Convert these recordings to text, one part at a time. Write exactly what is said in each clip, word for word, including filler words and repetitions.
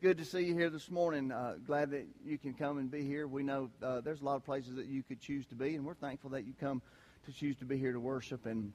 It's good to see you here this morning. Uh, glad that you can come and be here. We know uh, there's a lot of places that you could choose to be, and we're thankful that you come to choose to be here to worship and,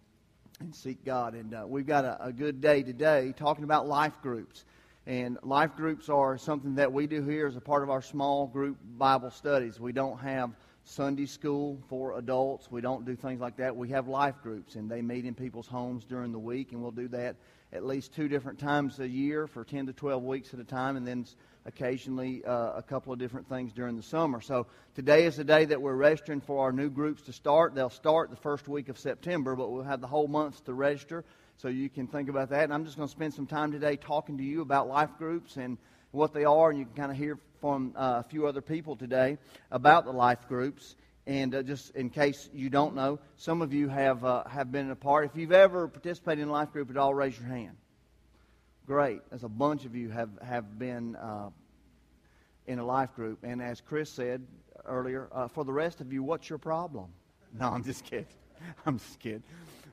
and seek God. And uh, we've got a, a good day today talking about life groups. And life groups are something that we do here as a part of our small group Bible studies. We don't have Sunday school for adults. We don't do things like that. We have life groups, and they meet in people's homes during the week, and we'll do that at least two different times a year for ten to twelve weeks at a time, and then occasionally uh, a couple of different things during the summer. So today is the day that we're registering for our new groups to start. They'll start the first week of September, but we'll have the whole month to register, so you can think about that. And I'm just going to spend some time today talking to you about life groups and what they are, and you can kind of hear from uh, a few other people today about the life groups. And uh, just in case you don't know, some of you have uh, have been a part. If you've ever participated in a life group at all, raise your hand. Great. There's a bunch of you have, have been uh, in a life group. And as Chris said earlier, uh, for the rest of you, what's your problem? No, I'm just kidding. I'm just kidding.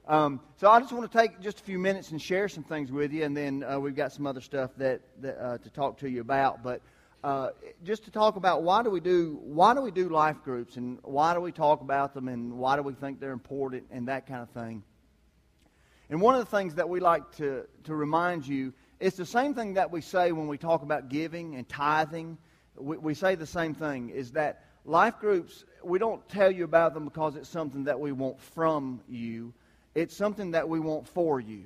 Um, so I just want to take just a few minutes and share some things with you, and then uh, we've got some other stuff that, that uh, to talk to you about. But uh, just to talk about why do we do why do we do life groups, and why do we talk about them, and why do we think they're important, and that kind of thing. And one of the things that we like to to remind you, it's the same thing that we say when we talk about giving and tithing. We, we say the same thing, is that life groups, we don't tell you about them because it's something that we want from you. It's something that we want for you.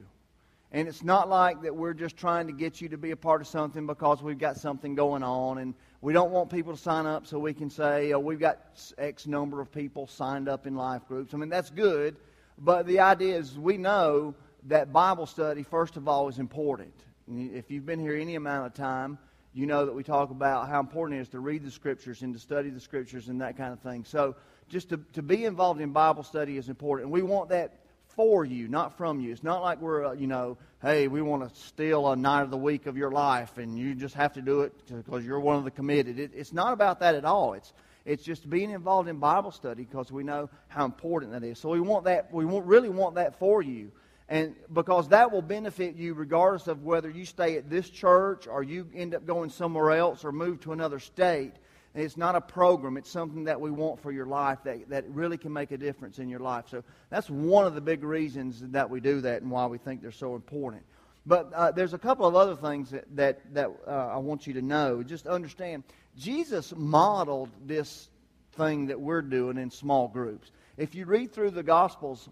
And it's not like that we're just trying to get you to be a part of something because we've got something going on. And we don't want people to sign up so we can say, oh, we've got X number of people signed up in life groups. I mean, that's good. But the idea is we know that Bible study, first of all, is important. And if you've been here any amount of time, you know that we talk about how important it is to read the Scriptures and to study the Scriptures and that kind of thing. So just to, to be involved in Bible study is important. And we want that for you, not from you. It's not like we're, uh, you know, hey, we want to steal a night of the week of your life, and you just have to do it because you're one of the committed. It, it's not about that at all. It's it's just being involved in Bible study because we know how important that is. So we want that. We want, really want that for you, and because that will benefit you regardless of whether you stay at this church or you end up going somewhere else or move to another state. It's not a program. It's something that we want for your life that, that really can make a difference in your life. So that's one of the big reasons that we do that and why we think they're so important. But uh, there's a couple of other things that, that, that uh, I want you to know. Just understand, Jesus modeled this thing that we're doing in small groups. If you read through the Gospels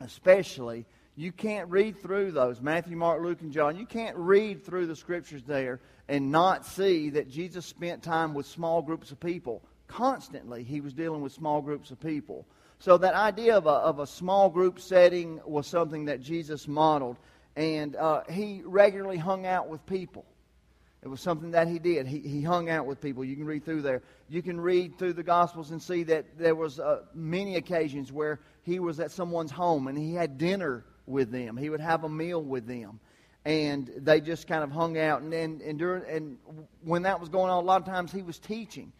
especially, you can't read through those, Matthew, Mark, Luke, and John. You can't read through the Scriptures there and not see that Jesus spent time with small groups of people. Constantly, he was dealing with small groups of people. So that idea of a, of a small group setting was something that Jesus modeled. And uh, he regularly hung out with people. It was something that he did. He, he hung out with people. You can read through there. You can read through the Gospels and see that there was uh, many occasions where he was at someone's home and he had dinner with them. He would have a meal with them, and they just kind of hung out. And and and, during, and when that was going on, a lot of times he was teaching.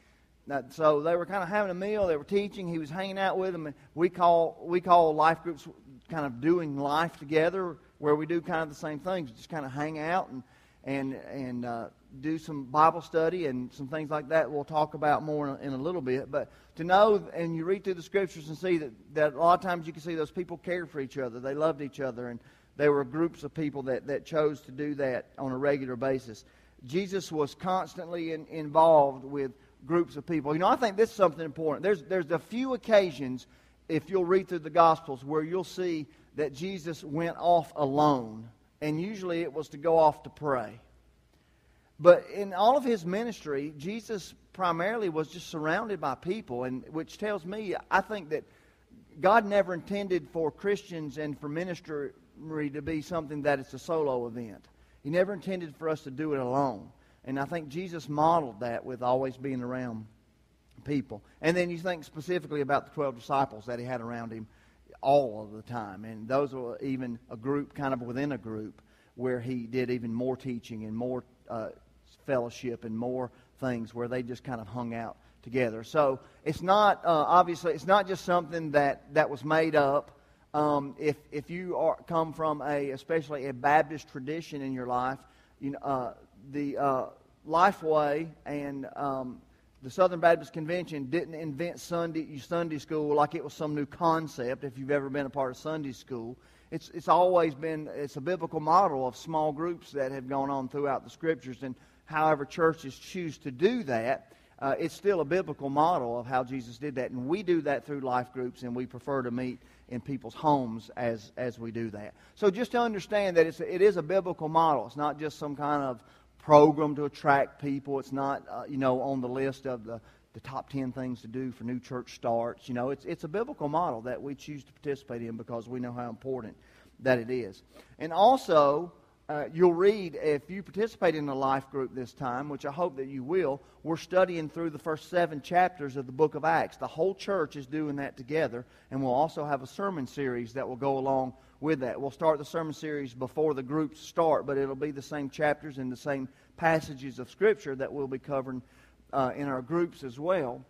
Now, so they were kind of having a meal. They were teaching. He was hanging out with them. And we call we call life groups kind of doing life together, where we do kind of the same things, just kind of hang out and and and uh, do some Bible study and some things like that. We'll talk about more in a little bit. But to know, and you read through the Scriptures and see that, that a lot of times you can see those people cared for each other. They loved each other, and there were groups of people that, that chose to do that on a regular basis. Jesus was constantly in, involved with groups of people. You know, I think this is something important. There's, there's a few occasions, if you'll read through the Gospels, where you'll see that Jesus went off alone, and usually it was to go off to pray. But in all of his ministry, Jesus primarily was just surrounded by people, and which tells me, I think that God never intended for Christians and for ministry to be something that it's a solo event. He never intended for us to do it alone. And I think Jesus modeled that with always being around people. And then you think specifically about the twelve disciples that he had around him all of the time. And those were even a group kind of within a group where he did even more teaching and more Uh, fellowship and more things where they just kind of hung out together. So it's not uh, obviously it's not just something that, that was made up. Um, if if you are, come from a especially a Baptist tradition in your life, you know uh, the uh, Lifeway and um, the Southern Baptist Convention didn't invent Sunday Sunday school like it was some new concept. If you've ever been a part of Sunday school, it's it's always been it's a biblical model of small groups that have gone on throughout the Scriptures, and however churches choose to do that, uh, it's still a biblical model of how Jesus did that. And we do that through life groups, and we prefer to meet in people's homes as as we do that. So just to understand that it's it is a biblical model. It's not just some kind of program to attract people. It's not, uh, you know, on the list of the, the top ten things to do for new church starts. You know, it's it's a biblical model that we choose to participate in because we know how important that it is. And also, uh, you'll read, if you participate in a life group this time, which I hope that you will, we're studying through the first seven chapters of the book of Acts. The whole church is doing that together, and we'll also have a sermon series that will go along with that. We'll start the sermon series before the groups start, but it'll be the same chapters and the same passages of Scripture that we'll be covering uh, in our groups as well.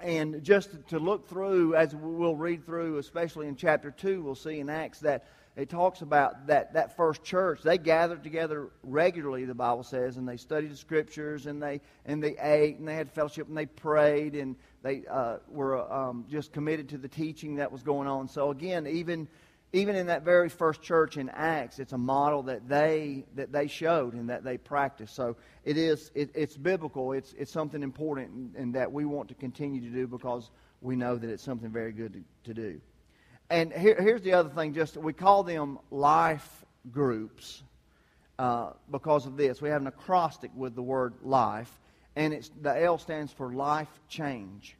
And just to look through, as we'll read through, especially in chapter two, we'll see in Acts that it talks about that, that first church. They gathered together regularly, the Bible says, and they studied the Scriptures, and they and they ate, and they had fellowship, and they prayed, and they uh, were um, just committed to the teaching that was going on. So again, even... Even in that very first church in Acts, it's a model that they that they showed and that they practiced. So it is it, it's biblical. It's it's something important and, and that we want to continue to do because we know that it's something very good to, to do. And here, here's the other thing. Just we call them life groups uh, because of this. We have an acrostic with the word life, and it's the L stands for life change.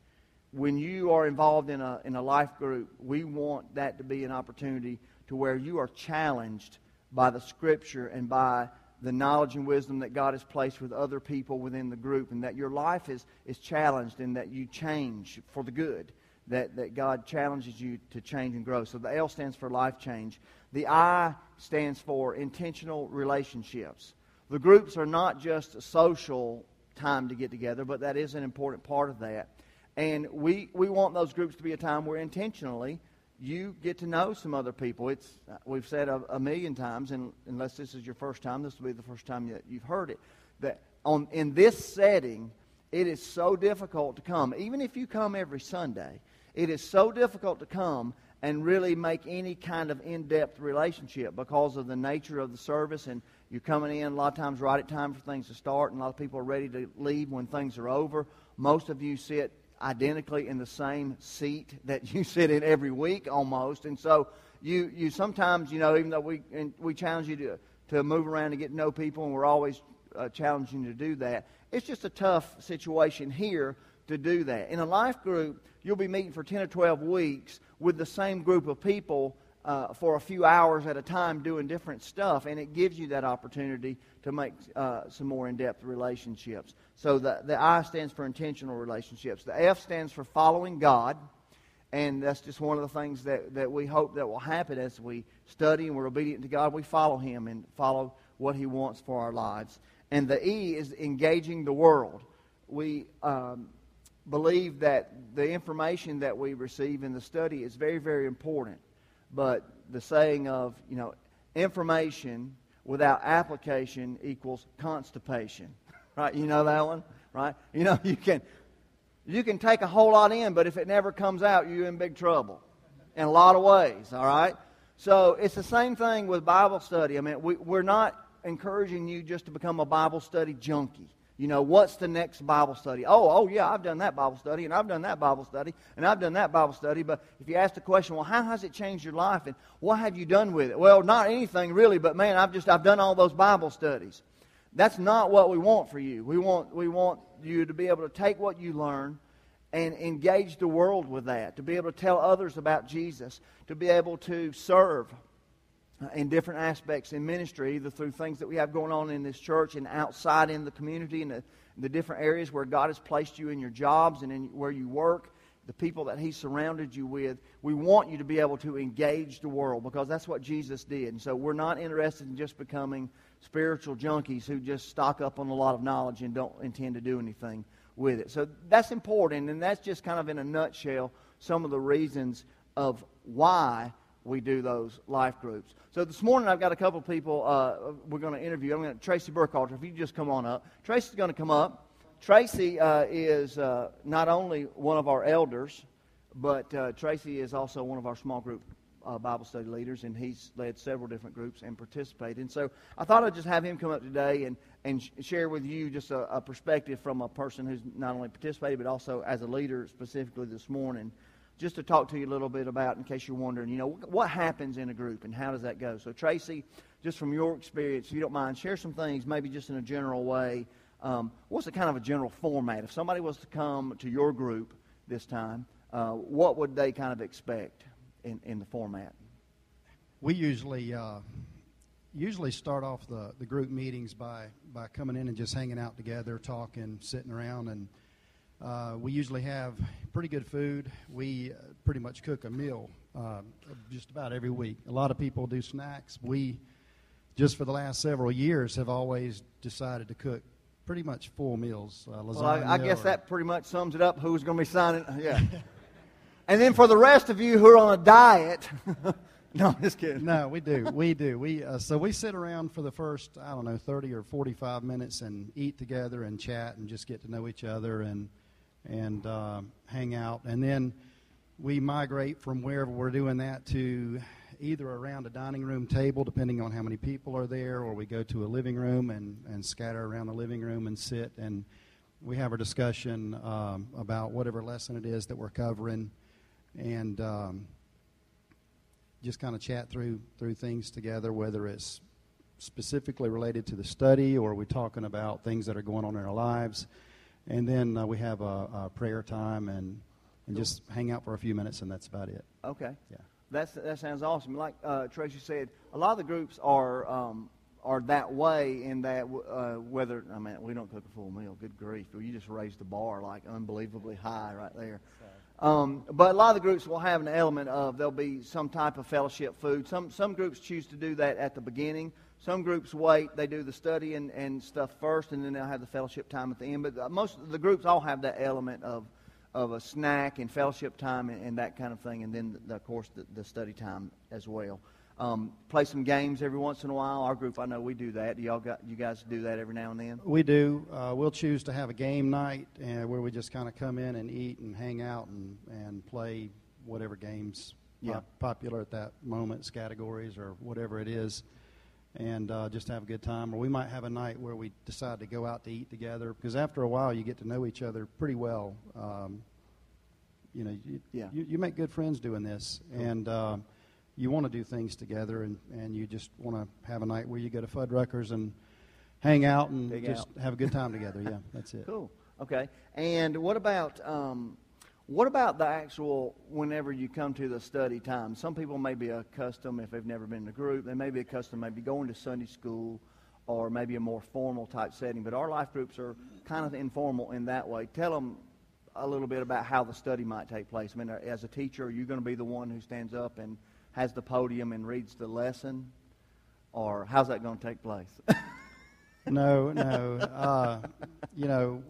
When you are involved in a in a life group, we want that to be an opportunity to where you are challenged by the Scripture and by the knowledge and wisdom that God has placed with other people within the group, and that your life is is challenged and that you change for the good, that, that God challenges you to change and grow. So the L stands for life change. The I stands for intentional relationships. The groups are not just a social time to get together, but that is an important part of that. And we, we want those groups to be a time where intentionally you get to know some other people. It's we've said a, a million times, and unless this is your first time, this will be the first time that you've heard it, that on in this setting, it is so difficult to come. Even if you come every Sunday, it is so difficult to come and really make any kind of in-depth relationship because of the nature of the service. And you're coming in a lot of times right at time for things to start, and a lot of people are ready to leave when things are over. Most of you sit identically in the same seat that you sit in every week almost, and so you you sometimes, you know, even though we and we challenge you to to move around and get to know people, and we're always uh, challenging you to do that, it's just a tough situation here to do that. In a life group, you'll be meeting for ten or twelve weeks with the same group of people uh, for a few hours at a time doing different stuff, and it gives you that opportunity to make uh, some more in-depth relationships. So the, the I stands for intentional relationships. The F stands for following God. And that's just one of the things that, that we hope that will happen as we study and we're obedient to God. We follow Him and follow what He wants for our lives. And the E is engaging the world. We um, believe that the information that we receive in the study is very, very important. But the saying of, you know, information without application equals constipation. Right, you know that one, right? You know, you can you can take a whole lot in, but if it never comes out, you're in big trouble in a lot of ways, all right? So it's the same thing with Bible study. I mean, we, we're not encouraging you just to become a Bible study junkie. You know, what's the next Bible study? Oh, oh yeah, I've done that Bible study, and I've done that Bible study, and I've done that Bible study. But if you ask the question, well, how has it changed your life, and what have you done with it? Well, not anything really, but man, I've just I've done all those Bible studies. That's not what we want for you. We want we want you to be able to take what you learn and engage the world with that, to be able to tell others about Jesus, to be able to serve in different aspects in ministry, either through things that we have going on in this church and outside in the community and the, the different areas where God has placed you in your jobs and in where you work, the people that He surrounded you with. We want you to be able to engage the world because that's what Jesus did. And so we're not interested in just becoming spiritual junkies who just stock up on a lot of knowledge and don't intend to do anything with it. So that's important, and that's just kind of in a nutshell some of the reasons of why we do those life groups. So this morning I've got a couple of people uh, we're going to interview. I'm going to Tracy Burkhardt. If you just come on up, Tracy's going to come up. Tracy uh, is uh, not only one of our elders, but uh, Tracy is also one of our small group uh, Bible study leaders, and he's led several different groups and participated. And so I thought I'd just have him come up today and and sh- share with you just a, a perspective from a person who's not only participated but also as a leader specifically this morning. Just to talk to you a little bit about, in case you're wondering, you know, what happens in a group and how does that go? So, Tracy, just from your experience, if you don't mind, share some things, maybe just in a general way. Um, what's the kind of a general format? If somebody was to come to your group this time, uh, what would they kind of expect in, in the format? We usually uh, usually start off the, the group meetings by, by coming in and just hanging out together, talking, sitting around, and Uh, we usually have pretty good food. We uh, pretty much cook a meal uh, just about every week. A lot of people do snacks. We, just for the last several years, have always decided to cook pretty much full meals. Uh, lasagna well, I, I guess or, that pretty much sums it up who's going to be signing. Yeah. And then for the rest of you who are on a diet, no, I'm just kidding. No, we do. We do. We uh, So we sit around for the first, I don't know, thirty or forty-five minutes and eat together and chat and just get to know each other and and uh, hang out. And then we migrate from wherever we're doing that to either around a dining room table, depending on how many people are there, or we go to a living room and, and scatter around the living room and sit. And we have a discussion um, about whatever lesson it is that we're covering and um, just kind of chat through through things together, whether it's specifically related to the study or we're talking about things that are going on in our lives. And then uh, we have a, a prayer time and, and just hang out for a few minutes, and that's about it. Okay. Yeah. That's, that sounds awesome. Like uh, Tracy said, a lot of the groups are um, are that way in that uh, whether, I mean, we don't cook a full meal. Good grief. You just raised the bar like unbelievably high right there. Um, but a lot of the groups will have an element of there'll be some type of fellowship food. Some some groups choose to do that at the beginning. Some groups wait, they do the study and, and stuff first, and then they'll have the fellowship time at the end. But most of the groups all have that element of of a snack and fellowship time and, and that kind of thing, and then, the, of course, the, the study time as well. Um, play some games every once in a while. Our group, I know we do that. Do y'all got, you guys do that every now and then? We do. Uh, we'll choose to have a game night uh, where we just kind of come in and eat and hang out and, and play whatever games yeah. pop- popular at that moment's categories or whatever it is. And uh, just have a good time. Or we might have a night where we decide to go out to eat together, because after a while you get to know each other pretty well. Um, you know, you, yeah. you, you make good friends doing this, cool. and uh, you want to do things together, and, and you just want to have a night where you go to Fuddruckers and hang out and Dig just out. have a good time together. Yeah, that's it. Cool. Okay. And what about... Um, What about the actual, whenever you come to the study time? Some people may be accustomed, if they've never been in a group, they may be accustomed maybe going to Sunday school or maybe a more formal type setting. But our life groups are kind of informal in that way. Tell them a little bit about how the study might take place. I mean, as a teacher, are you going to be the one who stands up and has the podium and reads the lesson? Or how's that going to take place? no, no. Uh, you know...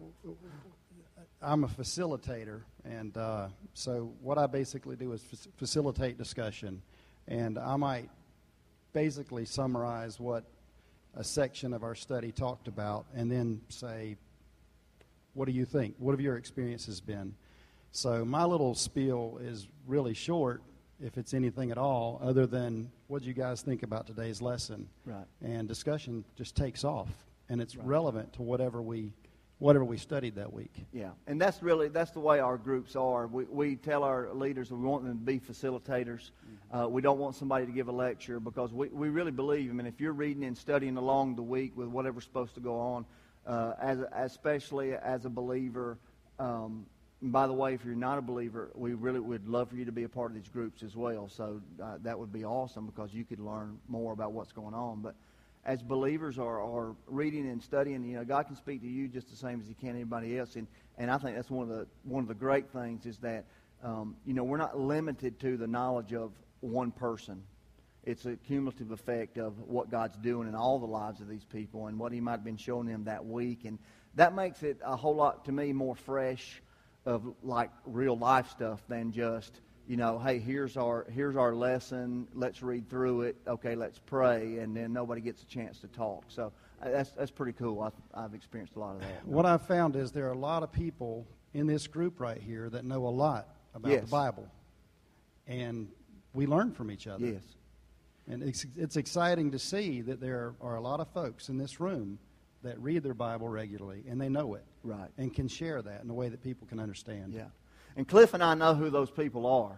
I'm a facilitator, and uh, so what I basically do is f- facilitate discussion, and I might basically summarize what a section of our study talked about and then say, what do you think? What have your experiences been? So my little spiel is really short, if it's anything at all, other than what do you guys think about today's lesson? Right. And discussion just takes off, and it's right. relevant to whatever we whatever we studied that week. Yeah, and that's really, that's the way our groups are. We we tell our leaders we want them to be facilitators. Mm-hmm. Uh, we don't want somebody to give a lecture, because we, we really believe, I mean, if you're reading and studying along the week with whatever's supposed to go on, uh, as especially as a believer, um, by the way, if you're not a believer, we really would love for you to be a part of these groups as well. So uh, that would be awesome, because you could learn more about what's going on. But as believers are, are reading and studying, you know, God can speak to you just the same as he can anybody else. And, and I think that's one of the one of the great things is that, um, you know, we're not limited to the knowledge of one person. It's a cumulative effect of what God's doing in all the lives of these people and what he might have been showing them that week. And that makes it a whole lot, to me, more fresh of, like, real life stuff than just you know, hey, here's our here's our lesson. Let's read through it. Okay, let's pray, and then nobody gets a chance to talk. So uh, that's that's pretty cool. I've, I've experienced a lot of that. What I've found is there are a lot of people in this group right here that know a lot about yes. the Bible, and we learn from each other. Yes. And it's, it's exciting to see that there are a lot of folks in this room that read their Bible regularly, and they know it. Right. And can share that in a way that people can understand. Yeah. And Cliff and I know who those people are.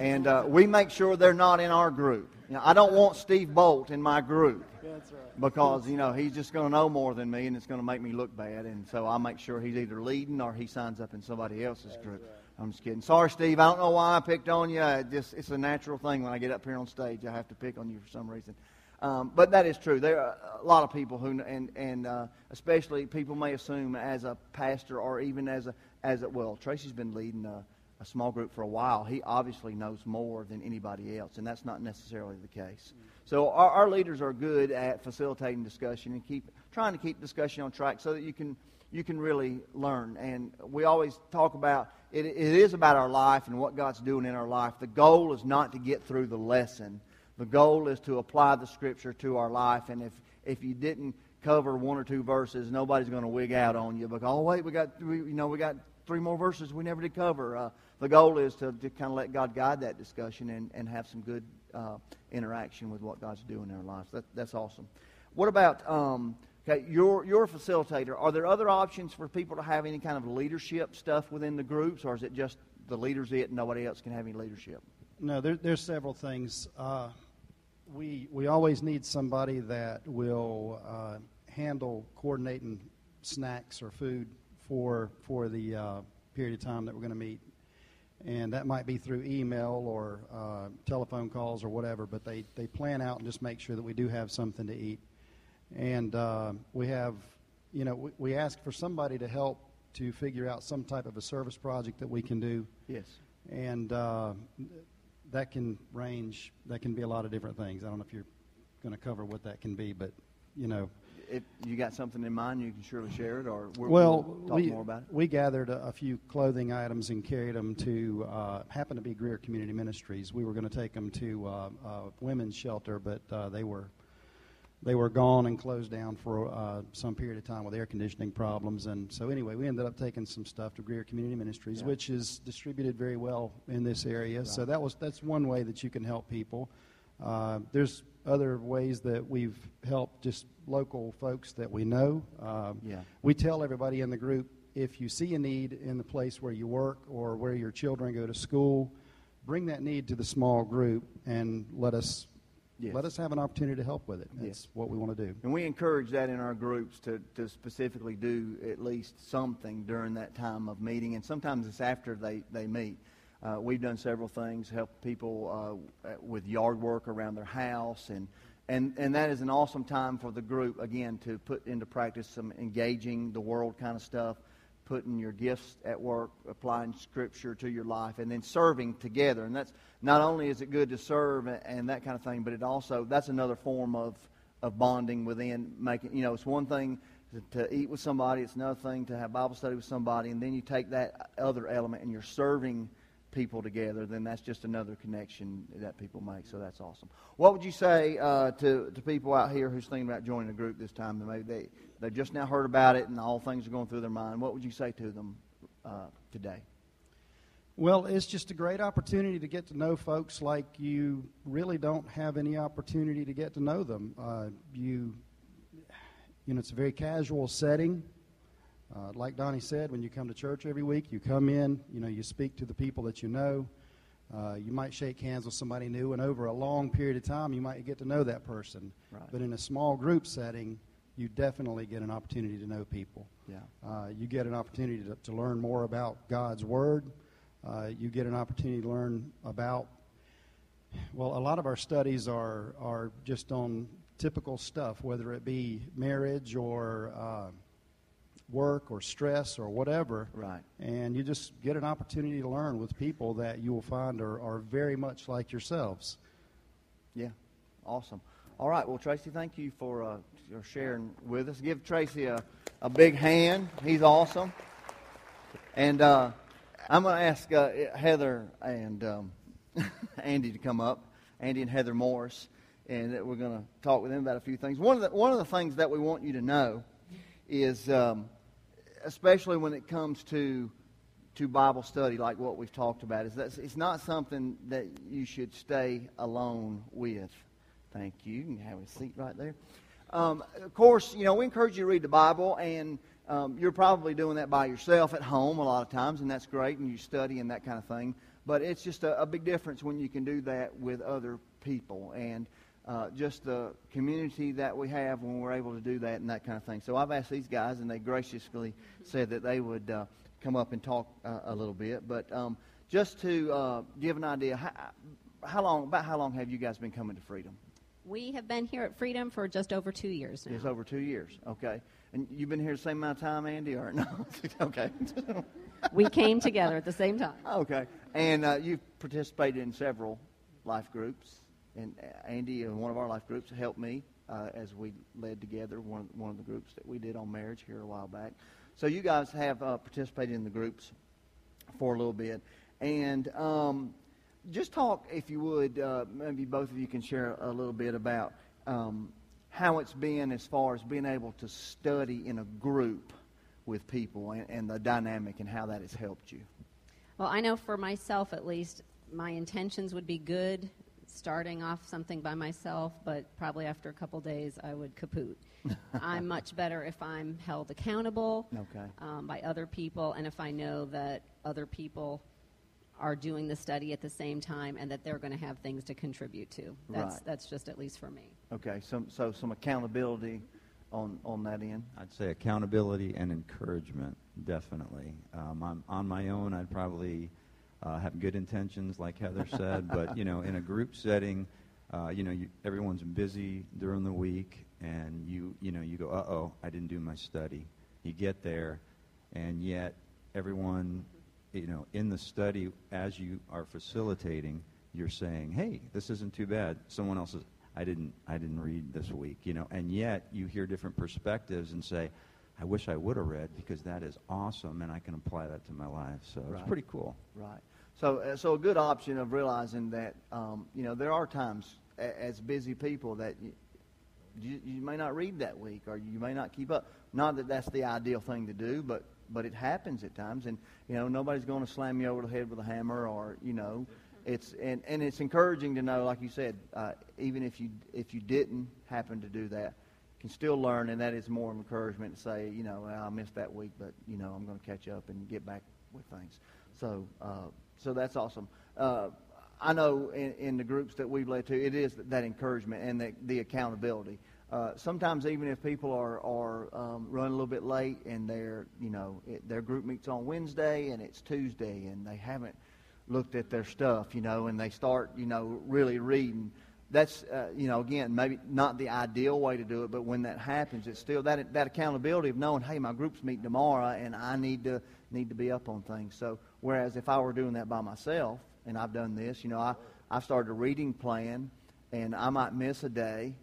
And uh, we make sure they're not in our group. Now, I don't want Steve Bolt in my group. That's right. Because, you know, he's just going to know more than me, and it's going to make me look bad. And so I make sure he's either leading or he signs up in somebody else's That's group. Right. I'm just kidding. Sorry, Steve. I don't know why I picked on you. It just, it's a natural thing when I get up here on stage. I have to pick on you for some reason. Um, but that is true. There are a lot of people who, and and uh, especially people may assume as a pastor or even as a, as a well, Tracy's been leading a, a small group for a while. He obviously knows more than anybody else, and that's not necessarily the case. Mm-hmm. So our, our leaders are good at facilitating discussion and keep trying to keep discussion on track so that you can you can really learn. And we always talk about, it, it is about our life and what God's doing in our life. The goal is not to get through the lesson. The goal is to apply the Scripture to our life. And if, if you didn't cover one or two verses, nobody's going to wig out on you. But, oh, wait, we got three, you know, we got three more verses we never did cover. Uh, the goal is to, to kind of let God guide that discussion and, and have some good uh, interaction with what God's doing in our lives. That, that's awesome. What about... Um, Okay, you're, you're a facilitator. Are there other options for people to have any kind of leadership stuff within the groups, or is it just the leader's it and nobody else can have any leadership? No, there, there's several things. Uh, we we always need somebody that will uh, handle coordinating snacks or food for, for the uh, period of time that we're going to meet. And that might be through email or uh, telephone calls or whatever, but they, they plan out and just make sure that we do have something to eat. And uh, we have, you know, we, we ask for somebody to help to figure out some type of a service project that we can do. Yes. And uh, that can range, that can be a lot of different things. I don't know if you're going to cover what that can be, but, you know. If you got something in mind, you can surely share it, or we're, well, we'll talk we, more about it. We gathered a, a few clothing items and carried them to, uh, happened to be Greer Community Ministries. We were going to take them to uh, a women's shelter, but uh, they were... They were gone and closed down for uh, some period of time with air conditioning problems. And so anyway, we ended up taking some stuff to Greer Community Ministries, yeah. which is distributed very well in this area. Right. So that was that's one way that you can help people. Uh, there's other ways that we've helped just local folks that we know. Uh, yeah. We tell everybody in the group, if you see a need in the place where you work or where your children go to school, bring that need to the small group and let us Yes. Let us have an opportunity to help with it. That's yes. what we want to do. And we encourage that in our groups to, to specifically do at least something during that time of meeting. And sometimes it's after they, they meet. Uh, we've done several things, help people uh, with yard work around their house. And, and, and that is an awesome time for the group, again, to put into practice some engaging the world kind of stuff, putting your gifts at work, applying Scripture to your life, and then serving together. And that's not only is it good to serve and, and that kind of thing, but it also, that's another form of, of bonding within making, you know, it's one thing to, to eat with somebody, it's another thing to have Bible study with somebody, and then you take that other element and you're serving people together, then that's just another connection that people make. So that's awesome. What would you say uh, to, to people out here who's thinking about joining a group this time, and maybe they, they've just now heard about it and all things are going through their mind? What would you say to them uh, today? Well, it's just a great opportunity to get to know folks like you really don't have any opportunity to get to know them. Uh, you, you know, it's a very casual setting. Uh, like Donnie said, when you come to church every week, you come in, you know, you speak to the people that you know. Uh, you might shake hands with somebody new, and over a long period of time, you might get to know that person. Right. But in a small group setting, you definitely get an opportunity to know people. Yeah. Uh, you get an opportunity to, to learn more about God's Word. Uh, you get an opportunity to learn about, well, a lot of our studies are, are just on typical stuff, whether it be marriage or... Uh, work or stress or whatever, right? And you just get an opportunity to learn with people that you will find are, are very much like yourselves. Yeah, awesome. All right, well, Tracy, thank you for uh, your sharing with us. Give Tracy a, a big hand. He's awesome. And uh, I'm going to ask uh, Heather and um, Andy to come up, Andy and Heather Morris, and we're going to talk with them about a few things. One of the, one of the things that we want you to know is, um, especially when it comes to to Bible study, like what we've talked about, is that it's not something that you should stay alone with. Thank you. You can have a seat right there. Um, of course, you know, we encourage you to read the Bible, and um, you're probably doing that by yourself at home a lot of times, and that's great, and you study and that kind of thing. But it's just a, a big difference when you can do that with other people, and uh, just the community that we have when we're able to do that and that kind of thing. So I've asked these guys, and they graciously said that they would uh, come up and talk uh, a little bit. But um, just to uh, give an idea, how, how long about how long have you guys been coming to Freedom? We have been here at Freedom for just over two years now. Just over two years, okay. And you've been here the same amount of time, Andy, or no? Okay. We came together at the same time. Okay. And uh, you've participated in several life groups, and Andy in one of our life groups helped me uh, as we led together one one of the groups that we did on marriage here a while back. So you guys have uh, participated in the groups for a little bit, and um, just talk, if you would, uh, maybe both of you can share a little bit about um, how it's been as far as being able to study in a group with people, and, and the dynamic and how that has helped you. Well, I know for myself at least, my intentions would be good starting off something by myself, but probably after a couple days I would kaput. I'm much better if I'm held accountable okay. um, by other people, and if I know that other people are doing the study at the same time and that they're going to have things to contribute to. That's right. That's just at least for me. Okay, so, so some accountability on, on that end? I'd say accountability and encouragement, definitely. Um, I'm on my own, I'd probably uh, have good intentions, like Heather said, but, you know, in a group setting, uh, you know, you, everyone's busy during the week, and you, you know, you go, uh-oh, I didn't do my study. You get there, and yet everyone... You know, in the study, as you are facilitating, you're saying, "Hey, this isn't too bad." Someone else is, "I didn't, I didn't read this week," you know, and yet you hear different perspectives and say, "I wish I would have read because that is awesome, and I can apply that to my life." So right. It's pretty cool. Right. So, uh, so a good option of realizing that, um, you know, there are times a- as busy people that y- you, you may not read that week, or you may not keep up. Not that that's the ideal thing to do, but. But it happens at times, and, you know, nobody's going to slam you over the head with a hammer or, you know, it's and, and it's encouraging to know, like you said, uh, even if you if you didn't happen to do that, you can still learn, and that is more encouragement to say, you know, well, I missed that week, but, you know, I'm going to catch up and get back with things. So uh, so that's awesome. Uh, I know in, in the groups that we've led to, it is that encouragement and the, the accountability. Uh, sometimes even if people are, are um, running a little bit late and they're, you know, it, their group meets on Wednesday and it's Tuesday and they haven't looked at their stuff, you know, and they start, you know, really reading. That's, uh, you know, again, maybe not the ideal way to do it, but when that happens, it's still that that accountability of knowing, hey, my group's meeting tomorrow and I need to need to be up on things. So whereas if I were doing that by myself, and I've done this, you know, I, I started a reading plan and I might miss a day.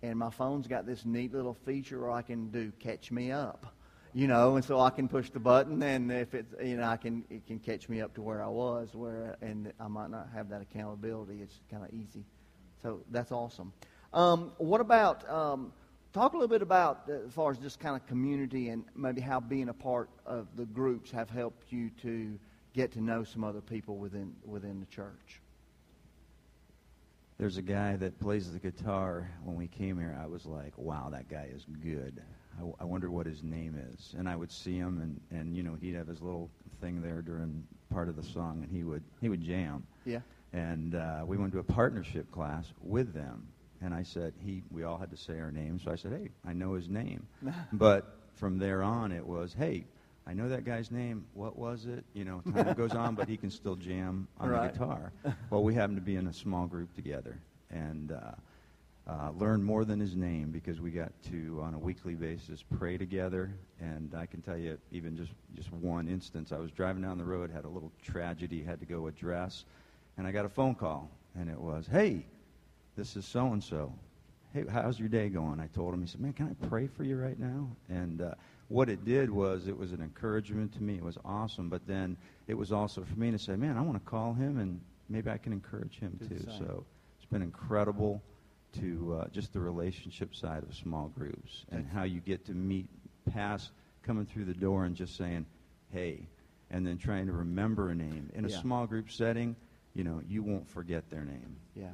And my phone's got this neat little feature where I can do catch me up, you know, and so I can push the button, and if it's, you know, I can it can catch me up to where I was, where and I might not have that accountability. It's kind of easy, so that's awesome. Um, what about um, talk a little bit about uh, as far as just kind of community and maybe how being a part of the groups have helped you to get to know some other people within within the church. There's a guy that plays the guitar. When we came here, I was like, wow, that guy is good. I, w- I wonder what his name is. And I would see him, and, and, you know, he'd have his little thing there during part of the song, and he would he would jam. Yeah. And uh, we went to a partnership class with them. And I said, he. we all had to say our names. So I said, hey, I know his name. But from there on, it was, hey, I know that guy's name. What was it? You know, time goes on, but he can still jam on right. the guitar. Well, we happened to be in a small group together and uh, uh, learned more than his name because we got to, on a weekly basis, pray together. And I can tell you, even just, just one instance, I was driving down the road, had a little tragedy, had to go address, and I got a phone call. And it was, hey, this is so-and-so. Hey, how's your day going? I told him. He said, man, can I pray for you right now? And... Uh, what it did was it was an encouragement to me. It was awesome. But then it was also for me to say, man, I want to call him, and maybe I can encourage him too. So it's been incredible to uh, just the relationship side of small groups and how you get to meet past coming through the door and just saying, hey, and then trying to remember a name. In a yeah. small group setting, you know, you won't forget their name. Yeah.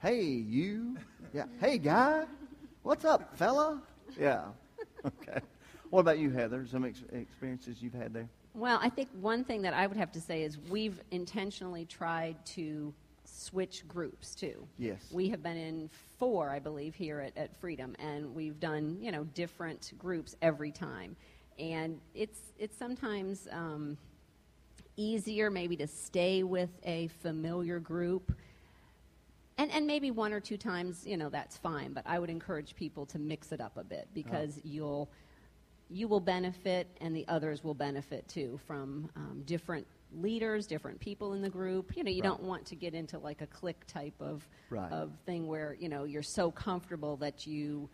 Hey, you. Yeah. Hey, guy. What's up, fella? Yeah. Okay. What about you, Heather? Some ex- experiences you've had there? Well, I think one thing that I would have to say is we've intentionally tried to switch groups, too. Yes. We have been in four, I believe, here at, at Freedom, and we've done, you know, different groups every time. And it's it's sometimes um, easier maybe to stay with a familiar group. And and maybe one or two times, you know, that's fine. But I would encourage people to mix it up a bit, because oh. you'll you will benefit and the others will benefit, too, from um, different leaders, different people in the group. You know, you right. don't want to get into like a clique type of right. of thing where, you know, you're so comfortable that you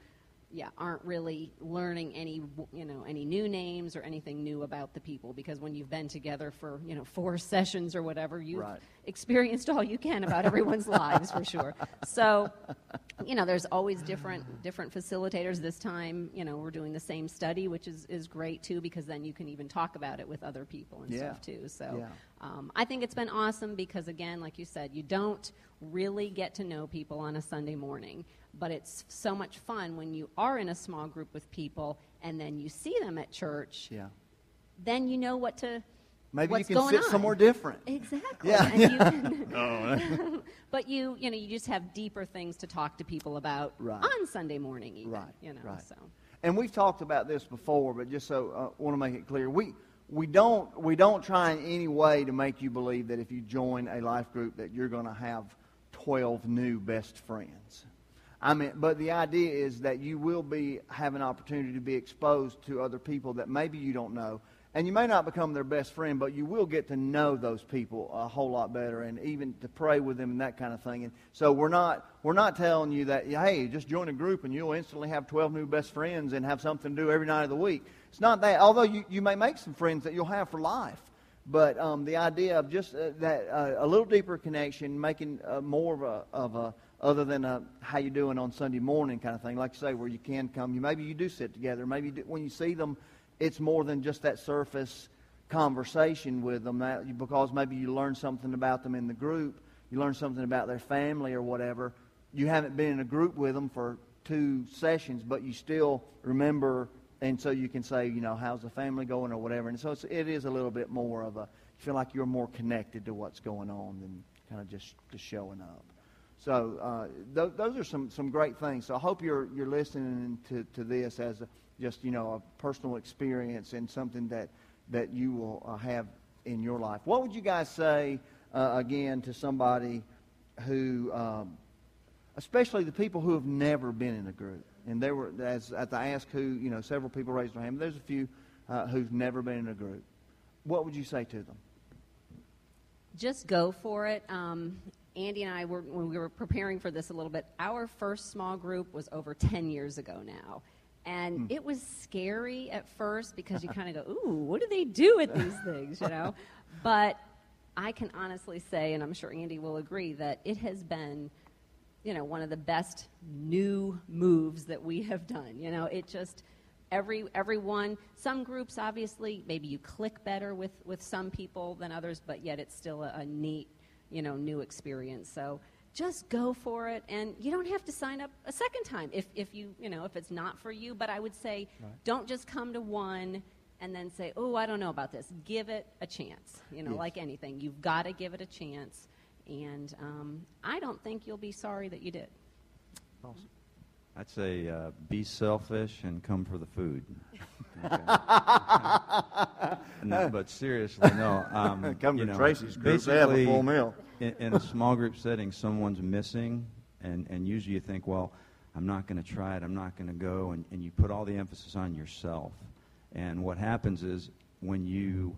yeah, aren't really learning any, you know, any new names or anything new about the people, because when you've been together for, you know, four sessions or whatever, you've right. experienced all you can about everyone's lives for sure. So, you know, there's always different different facilitators. This time, you know, we're doing the same study, which is, is great too, because then you can even talk about it with other people and yeah. stuff too. So yeah. um, I think it's been awesome because, again, like you said, you don't really get to know people on a Sunday morning. But it's so much fun when you are in a small group with people and then you see them at church. Yeah. Then you know what to Maybe what's you can sit on. somewhere different. Exactly. Yeah. And yeah. You can no. But you you know, you just have deeper things to talk to people about right. on Sunday morning even. Right. You know, right. so. And we've talked about this before, but just so I uh, want to make it clear, we we don't we don't try in any way to make you believe that if you join a life group that you're going to have twelve new best friends. I mean, but the idea is that you will be have an opportunity to be exposed to other people that maybe you don't know. And you may not become their best friend, but you will get to know those people a whole lot better, and even to pray with them and that kind of thing. And so we're not we're not telling you that, hey, just join a group and you'll instantly have twelve new best friends and have something to do every night of the week. It's not that, although you, you may make some friends that you'll have for life. But um, the idea of just uh, that uh, a little deeper connection, making uh, more of a, of a other than a how you doing on Sunday morning kind of thing, like you say, where you can come. You, maybe you do sit together. Maybe you do, when you see them, it's more than just that surface conversation with them, that, because maybe you learn something about them in the group. You learn something about their family or whatever. You haven't been in a group with them for two sessions, but you still remember. And so you can say, you know, how's the family going or whatever. And so it's, it is a little bit more of a, you feel like you're more connected to what's going on than kind of just, just showing up. So uh, th- those are some, some great things. So I hope you're you're listening to, to this as a, just, you know, a personal experience and something that, that you will uh, have in your life. What would you guys say, uh, again, to somebody who, um, especially the people who have never been in a group? And there were, as at the Ask Who, you know, several people raised their hand. There's a few uh, who've never been in a group. What would you say to them? Just go for it. Um, Andy and I, were, when we were preparing for this a little bit, our first small group was over ten years ago now. And mm. it was scary at first because you kind of go, ooh, what do they do with these things, you know? But I can honestly say, and I'm sure Andy will agree, that it has been, you know, one of the best new moves that we have done. You know, it just, every everyone, some groups obviously, maybe you click better with, with some people than others, but yet it's still a, a neat, you know, new experience. So just go for it, and you don't have to sign up a second time if, if you, you know, if it's not for you. But I would say right. don't just come to one and then say, oh, I don't know about this. Give it a chance, you know, yes. like anything. You've got to give it a chance. And um, I don't think you'll be sorry that you did. Awesome. I'd say uh, be selfish and come for the food. No, but seriously, no. Um, come to know, Tracy's group, they have a full meal. in, in a small group setting, someone's missing, and, and usually you think, well, I'm not going to try it, I'm not going to go, and, and you put all the emphasis on yourself. And what happens is when you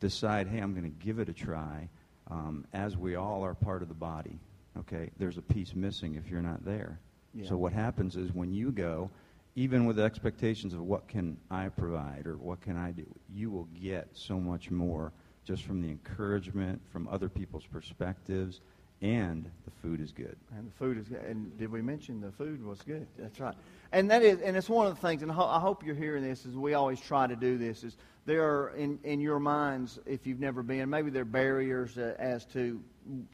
decide, hey, I'm going to give it a try, Um, as we all are part of the body, okay, there's a piece missing if you're not there. Yeah. So what happens is when you go even with expectations of what can I provide or what can I do, you will get so much more just from the encouragement, from other people's perspectives, and the food is good. And the food is good. And did we mention the food was good? That's right. And that is, and it's one of the things, and I hope you're hearing this, is we always try to do this, is there are, in, in your minds, if you've never been, maybe there are barriers as to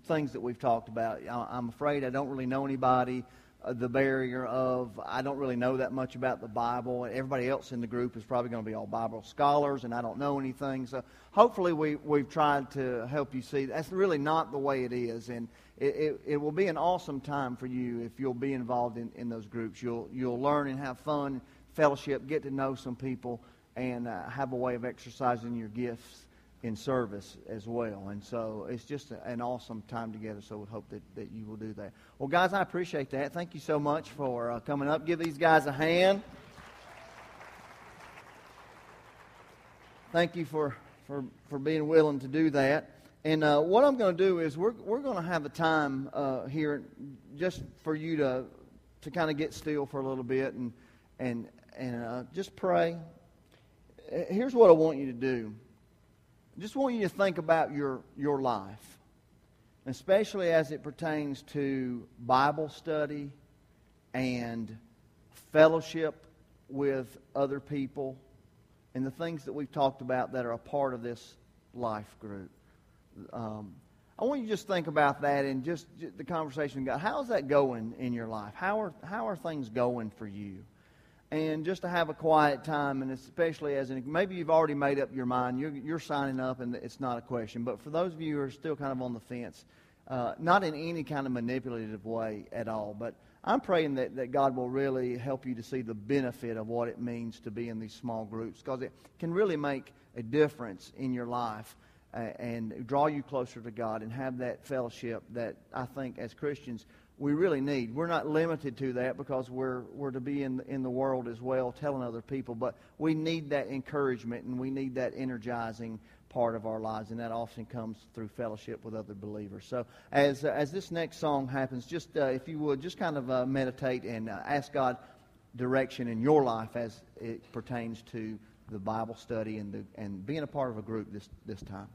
things that we've talked about. I'm afraid I don't really know anybody. The barrier of, I don't really know that much about the Bible. Everybody else in the group is probably going to be all Bible scholars, and I don't know anything. So hopefully we, we've tried to help you see that's really not the way it is. And it, it, it will be an awesome time for you if you'll be involved in, in those groups. You'll, you'll learn and have fun, fellowship, get to know some people, and uh, have a way of exercising your gifts in service as well. And so it's just an awesome time together, so we hope that, that you will do that. Well, guys, I appreciate that. Thank you so much for uh, coming up. Give these guys a hand. Thank you for for, for being willing to do that. And uh, what I'm going to do is we're we're going to have a time uh, here just for you to to kind of get still for a little bit and and and uh, just pray. Here's what I want you to do. Just want you to think about your, your life, especially as it pertains to Bible study and fellowship with other people and the things that we've talked about that are a part of this life group. Um, I want you to just think about that and just, just the conversation we got. How's that going in your life? How are, how are things going for you? And just to have a quiet time, and especially as an, maybe you've already made up your mind, you're, you're signing up, and it's not a question. But for those of you who are still kind of on the fence, uh, not in any kind of manipulative way at all, but I'm praying that, that God will really help you to see the benefit of what it means to be in these small groups, because it can really make a difference in your life uh, and draw you closer to God and have that fellowship that I think as Christians we really need. We're not limited to that because we're we're to be in in the world as well, telling other people. But we need that encouragement, and we need that energizing part of our lives, and that often comes through fellowship with other believers. So as uh, as this next song happens, just uh, if you would, just kind of uh, meditate and uh, ask God direction in your life as it pertains to the Bible study and the and being a part of a group this this time.